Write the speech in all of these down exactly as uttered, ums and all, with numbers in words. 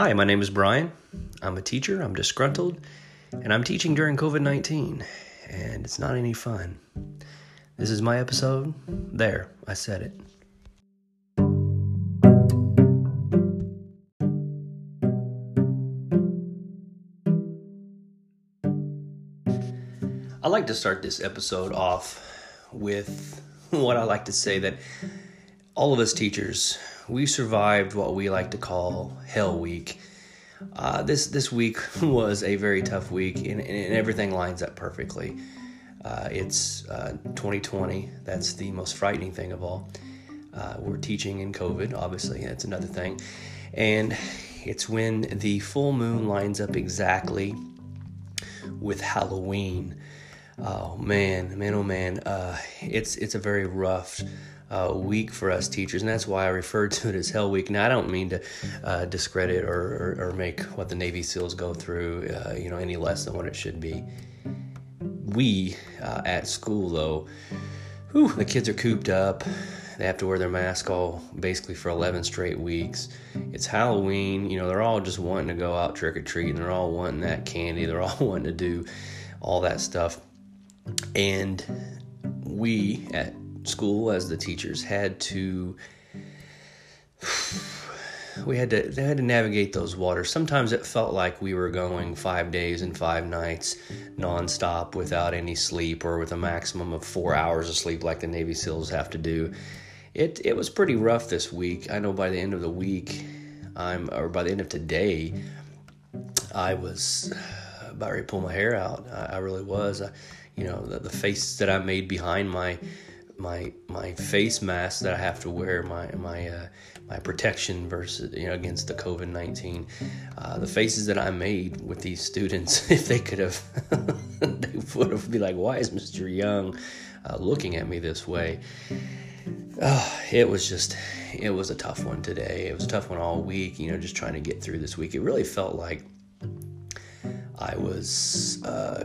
Hi, my name is Brian. I'm a teacher, I'm disgruntled, and I'm teaching during covid nineteen, and it's not any fun. This is my episode. There, I said it. I like to start this episode off with what I like to say that all of us teachers, we survived what we like to call Hell Week. Uh, this this week was a very tough week, and, and everything lines up perfectly. Uh, it's uh, twenty twenty. That's the most frightening thing of all. Uh, we're teaching in COVID, obviously. That's another thing. And it's when the full moon lines up exactly with Halloween. Oh, man, man, oh, man. Uh, it's, it's a very rough Uh, week for us teachers, and that's why I referred to it as Hell Week. Now, I don't mean to uh, discredit or, or, or make what the Navy SEALs go through, uh, you know, any less than what it should be. We uh, at school, though, whew, the kids are cooped up. They have to wear their mask all basically for eleven straight weeks. It's Halloween. You know, they're all just wanting to go out trick-or-treating. They're all wanting that candy. They're all wanting to do all that stuff. And we at school, as the teachers, had to we had to they had to navigate those waters. Sometimes it felt like we were going five days and five nights nonstop without any sleep, or with a maximum of four hours of sleep like the Navy SEALs have to do. It it was pretty rough this week. I know by the end of the week, I'm or by the end of today, I was about ready to pull my hair out. I, I really was. I, you know, the, the face that I made behind my my my face mask that I have to wear, my my uh, my protection versus you know against the covid nineteen, uh, the faces that I made with these students, if they could have, they would have been like, why is Mister Young uh, looking at me this way? Oh, it was just, it was a tough one today. It was a tough one all week, you know, just trying to get through this week. It really felt like I was uh,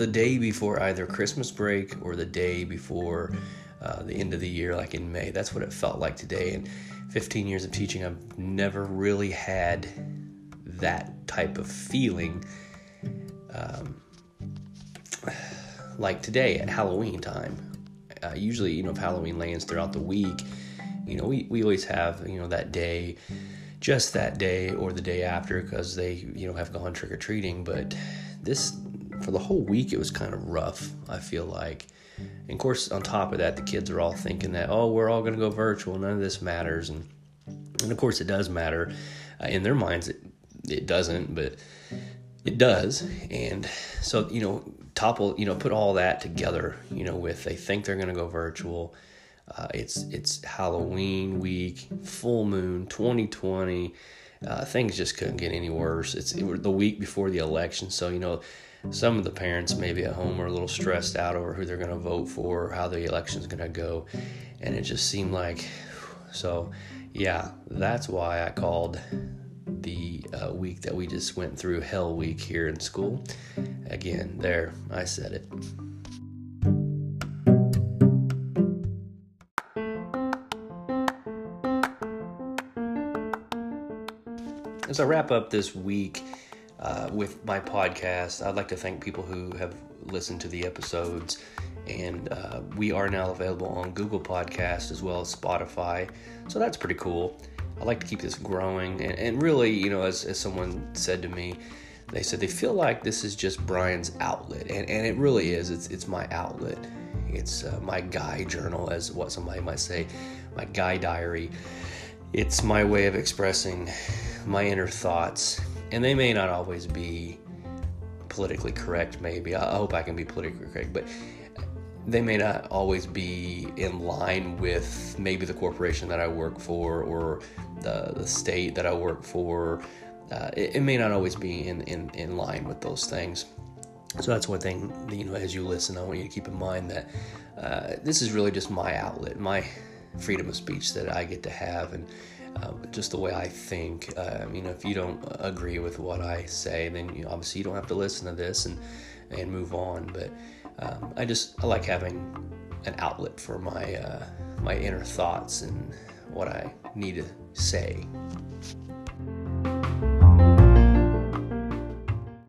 the day before either Christmas break or the day before uh, the end of the year, like in May. That's what it felt like today. And fifteen years of teaching, I've never really had that type of feeling um, like today at Halloween time. Uh, usually, you know, if Halloween lands throughout the week, you know, we, we always have, you know, that day, just that day or the day after, because they, you know, have gone trick-or-treating. But this, for the whole week, it was kind of rough, I feel like. And of course, on top of that, the kids are all thinking that, oh, we're all going to go virtual, none of this matters. And, and of course, it does matter. Uh, in their minds, it, it doesn't, but it does. And so, you know, topple, you know, put all that together, you know, with they think they're going to go virtual. Uh, it's it's Halloween week, full moon, twenty twenty. Uh, things just couldn't get any worse. It's it the week before the election, so you know some of the parents maybe at home are a little stressed out over who they're going to vote for, or how the election's going to go, and it just seemed like so. Yeah, that's why I called the uh, week that we just went through Hell Week here in school. Again, there, I said it. As I wrap up this week uh, with my podcast, I'd like to thank people who have listened to the episodes. And uh, we are now available on Google Podcasts as well as Spotify. So that's pretty cool. I like to keep this growing. And, and really, you know, as, as someone said to me, they said they feel like this is just Brian's outlet. And, and it really is. It's, it's my outlet. It's uh, my guy journal, as what somebody might say, my guy diary. It's my way of expressing my inner thoughts, and they may not always be politically correct, maybe. I hope I can be politically correct, but they may not always be in line with maybe the corporation that I work for, or the, the state that I work for. Uh, it, it may not always be in, in, in line with those things. So that's one thing, you know, as you listen, I want you to keep in mind that uh, this is really just my outlet, my freedom of speech that I get to have, and uh, just the way I think. Uh, you know, if you don't agree with what I say, then you know, obviously you don't have to listen to this and and move on. But um, I just I like having an outlet for my uh, my inner thoughts and what I need to say.